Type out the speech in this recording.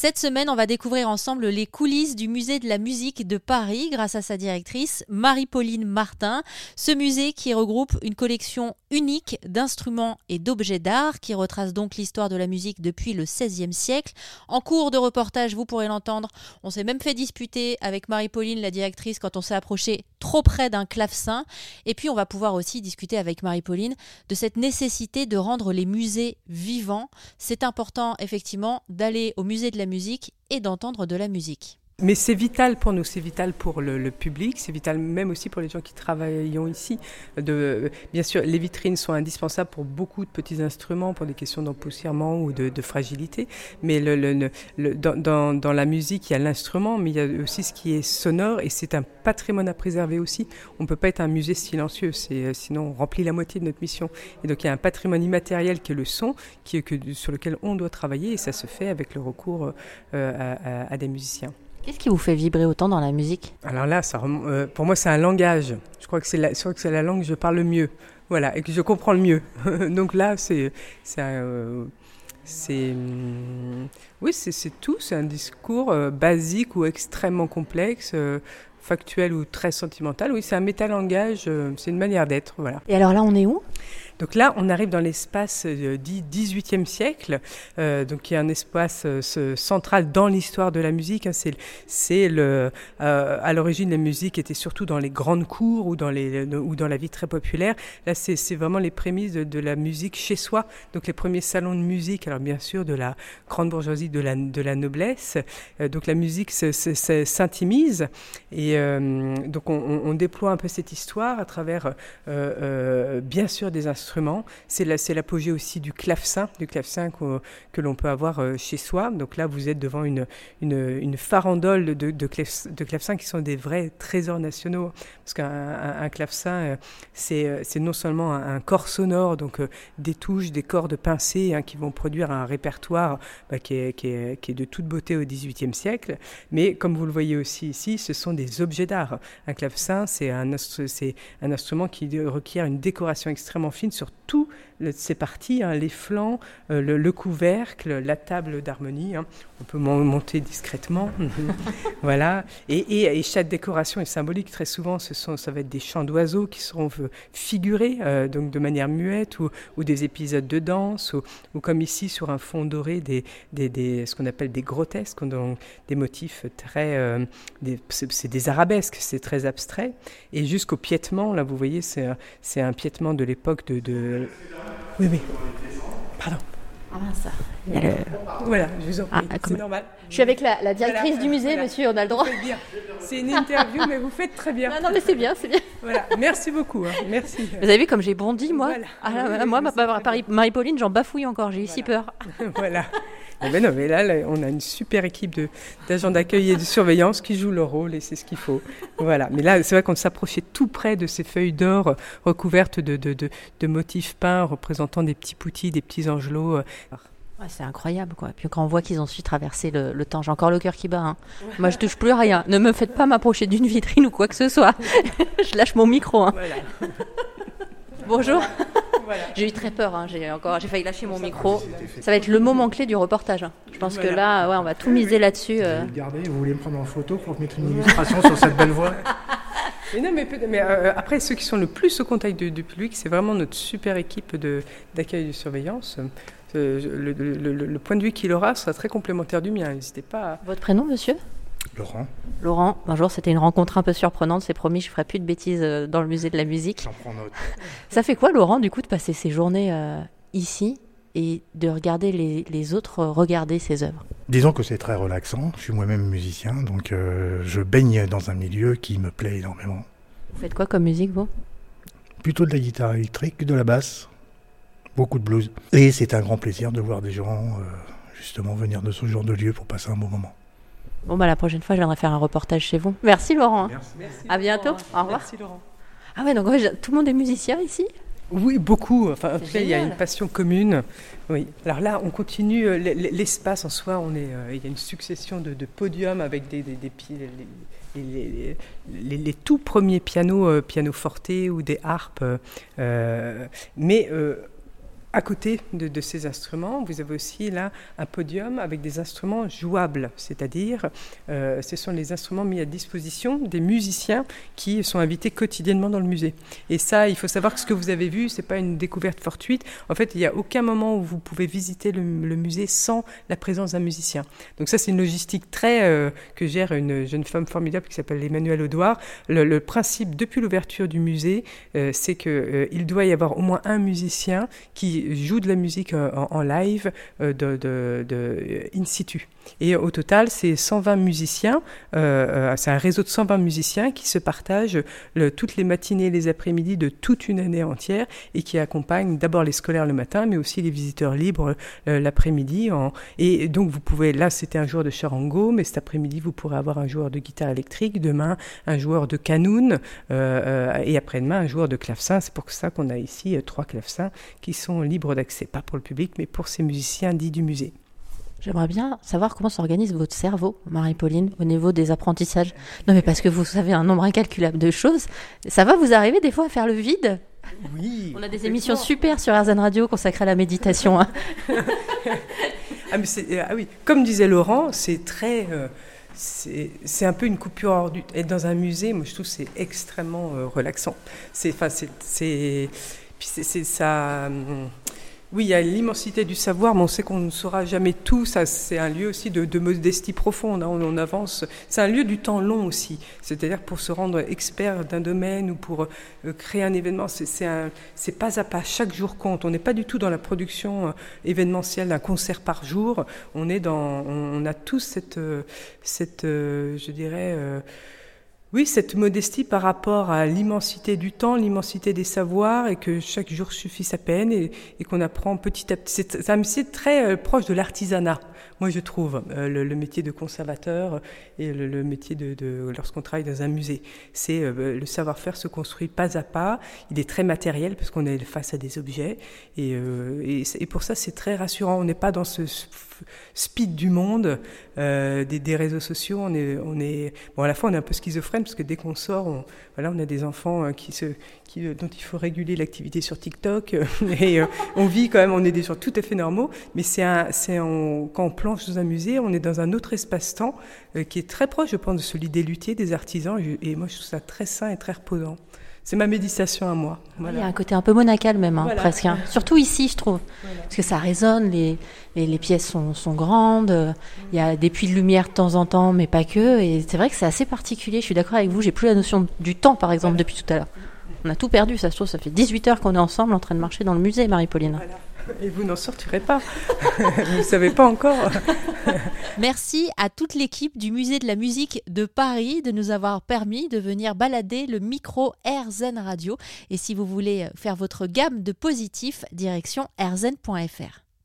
Cette semaine, on va découvrir ensemble les coulisses du Musée de la Musique de Paris grâce à sa directrice Marie-Pauline Martin. Ce musée qui regroupe une collection unique d'instruments et d'objets d'art qui retrace donc l'histoire de la musique depuis le XVIe siècle. En cours de reportage, vous pourrez l'entendre, on s'est même fait disputer avec Marie-Pauline, la directrice, quand on s'est approché trop près d'un clavecin. Et puis on va pouvoir aussi discuter avec Marie-Pauline de cette nécessité de rendre les musées vivants. C'est important effectivement d'aller au musée de la musique et d'entendre de la musique. Mais c'est vital pour nous, c'est vital pour le public, c'est vital même aussi pour les gens qui travaillent ici. Bien sûr, les vitrines sont indispensables pour beaucoup de petits instruments, pour des questions d'empoussièrement ou de fragilité. Mais dans la musique, il y a l'instrument, mais il y a aussi ce qui est sonore et c'est un patrimoine à préserver aussi. On ne peut pas être un musée silencieux, sinon on remplit la moitié de notre mission. Et donc il y a un patrimoine immatériel qui est le son, sur lequel on doit travailler et ça se fait avec le recours à des musiciens. Qu'est-ce qui vous fait vibrer autant dans la musique ? Alors là, pour moi, c'est un langage. Je crois que c'est la langue que je parle le mieux, voilà, et que je comprends le mieux. Donc là, c'est tout. C'est un discours basique ou extrêmement complexe, factuel ou très sentimental. Oui, c'est un métalangage, c'est une manière d'être, voilà. Et alors là, on est où ? Donc là, on arrive dans l'espace dit XVIIIe siècle, donc il y a un espace central dans l'histoire de la musique. Hein, à l'origine, la musique était surtout dans les grandes cours ou dans la vie très populaire. Là, c'est vraiment les prémices de la musique chez soi. Donc les premiers salons de musique, alors bien sûr de la grande bourgeoisie, de la noblesse. Donc la musique s'intimise et donc on déploie un peu cette histoire à travers bien sûr des instruments. C'est l'apogée aussi du clavecin que l'on peut avoir chez soi. Donc là, vous êtes devant une farandole de clavecins qui sont des vrais trésors nationaux. Parce qu'un clavecin, c'est non seulement un corps sonore, donc des touches, des cordes pincées hein, qui vont produire un répertoire qui est de toute beauté au XVIIIe siècle. Mais comme vous le voyez aussi ici, ce sont des objets d'art. Un clavecin, c'est un instrument qui requiert une décoration extrêmement fine sur toutes ces parties, hein, les flancs, le couvercle, la table d'harmonie. Hein. On peut monter discrètement. Voilà. Et chaque décoration est symbolique. Très souvent, ça va être des chants d'oiseaux qui seront figurés donc de manière muette ou des épisodes de danse ou comme ici sur un fond doré, ce qu'on appelle des grotesques, donc des motifs très... c'est des arabesques, c'est très abstrait. Et jusqu'au piétement, là vous voyez, c'est un piétement de l'époque de... Oui. Pardon. Ah ben ça. Le... Voilà, je vous en prie, c'est normal. Je suis avec la directrice du musée, voilà. Monsieur, on a le droit. Bien. C'est une interview, mais vous faites très bien. Non, mais c'est bien. Voilà, merci beaucoup, hein. Merci. Vous avez vu comme j'ai bondi, moi voilà. Marie-Pauline, j'en bafouille encore, j'ai eu si peur. Voilà. Mais là, on a une super équipe d'agents d'accueil et de surveillance qui jouent leur rôle et c'est ce qu'il faut. Voilà. Mais là, c'est vrai qu'on s'approchait tout près de ces feuilles d'or recouvertes de motifs peints représentant des petits poutis, des petits angelots. Ouais, c'est incroyable, quoi. Puis quand on voit qu'ils ont su traverser le temps, j'ai encore le cœur qui bat. Hein. Moi, je touche plus à rien. Ne me faites pas m'approcher d'une vitrine ou quoi que ce soit. Je lâche mon micro. Hein. Voilà. Bonjour. Voilà. J'ai eu très peur, hein. J'ai failli lâcher mon micro. Ça va être le moment clé du reportage. Hein. Je pense que là, ouais, on va tout miser là-dessus. Vous voulez me prendre en photo pour mettre une illustration sur cette belle voie ? Mais après, ceux qui sont le plus au contact du public, c'est vraiment notre super équipe d'accueil et de surveillance. Le point de vue qu'il aura sera très complémentaire du mien. N'hésitez pas. Votre prénom, monsieur ? Laurent, bonjour, c'était une rencontre un peu surprenante, c'est promis, je ne ferai plus de bêtises dans le musée de la musique. J'en prends note. Ça fait quoi, Laurent, du coup, de passer ces journées ici et de regarder les autres regarder ces œuvres ? Disons que c'est très relaxant, je suis moi-même musicien, donc je baigne dans un milieu qui me plaît énormément. Vous faites quoi comme musique, vous ? Plutôt de la guitare électrique, de la basse, beaucoup de blues. Et c'est un grand plaisir de voir des gens, justement, venir de ce genre de lieu pour passer un bon moment. Bon, la prochaine fois, je viendrai faire un reportage chez vous. Merci, Laurent. Merci à bientôt. Laurent. Au revoir. Merci, Laurent. Ah ouais, donc tout le monde est musicien ici ? Oui, beaucoup. Enfin, après, il y a une passion commune. Oui. Alors là, on continue. L'espace, en soi, il y a une succession de podiums avec des piles... Les tout premiers pianos, pianoforte ou des harpes. Mais... à côté de ces instruments, vous avez aussi là un podium avec des instruments jouables, c'est-à-dire ce sont les instruments mis à disposition des musiciens qui sont invités quotidiennement dans le musée. Et ça, il faut savoir que ce que vous avez vu, c'est pas une découverte fortuite. En fait, il n'y a aucun moment où vous pouvez visiter le musée sans la présence d'un musicien. Donc ça, c'est une logistique très que gère une jeune femme formidable qui s'appelle Emmanuelle Audouard. Le principe depuis l'ouverture du musée, c'est que il doit y avoir au moins un musicien qui joue de la musique en live in situ. Et au total, c'est 120 musiciens, c'est un réseau de 120 musiciens qui se partagent toutes les matinées et les après-midi de toute une année entière et qui accompagnent d'abord les scolaires le matin, mais aussi les visiteurs libres l'après-midi. Et donc, vous pouvez, là, c'était un joueur de charango, mais cet après-midi, vous pourrez avoir un joueur de guitare électrique, demain, un joueur de canoun, et après-demain, un joueur de clavecin. C'est pour ça qu'on a ici trois clavecins qui sont libres d'accès, pas pour le public, mais pour ces musiciens dits du musée. J'aimerais bien savoir comment s'organise votre cerveau, Marie-Pauline, au niveau des apprentissages. Non, mais parce que vous savez un nombre incalculable de choses. Ça va vous arriver des fois à faire le vide ? Oui. On a des émissions super sur AirZen Radio consacrées à la méditation. Hein. Ah oui, comme disait Laurent, c'est très... C'est un peu une coupure hors du... Être dans un musée, moi, je trouve que c'est extrêmement relaxant. Ça... Oui, il y a l'immensité du savoir, mais on sait qu'on ne saura jamais tout. Ça, c'est un lieu aussi de modestie profonde. Hein. On avance. C'est un lieu du temps long aussi. C'est-à-dire pour se rendre expert d'un domaine ou pour créer un événement, c'est pas à pas. Chaque jour compte. On n'est pas du tout dans la production événementielle d'un concert par jour. On a tous cette modestie par rapport à l'immensité du temps, l'immensité des savoirs, et que chaque jour suffit sa peine et qu'on apprend petit à petit. C'est un métier très proche de l'artisanat, moi je trouve, le métier de conservateur et le métier de lorsqu'on travaille dans un musée. C'est le savoir-faire se construit pas à pas, il est très matériel parce qu'on est face à des objets et pour ça c'est très rassurant. On n'est pas dans ce speed du monde des réseaux sociaux. On est bon, à la fois on est un peu schizophrène, parce que dès qu'on sort, on a des enfants dont il faut réguler l'activité sur TikTok, et on vit quand même, on est des gens tout à fait normaux, mais quand on planche dans un musée, on est dans un autre espace-temps qui est très proche, je pense, de celui des luthiers, des artisans, et moi je trouve ça très sain et très reposant. C'est ma méditation à moi. Voilà. Il y a un côté un peu monacal même, voilà. Presque. Hein. Surtout ici, je trouve, voilà. Parce que ça résonne, les pièces sont grandes, il y a des puits de lumière de temps en temps, mais pas que, et c'est vrai que c'est assez particulier, je suis d'accord avec vous, j'ai plus la notion du temps, par exemple, voilà. Depuis tout à l'heure. On a tout perdu, ça se trouve, ça fait 18 heures qu'on est ensemble en train de marcher dans le musée, Marie-Pauline. Voilà. Et vous n'en sortirez pas, vous ne savez pas encore. Merci à toute l'équipe du Musée de la Musique de Paris de nous avoir permis de venir balader le micro AirZen Radio. Et si vous voulez faire votre gamme de positifs, direction airzen.fr.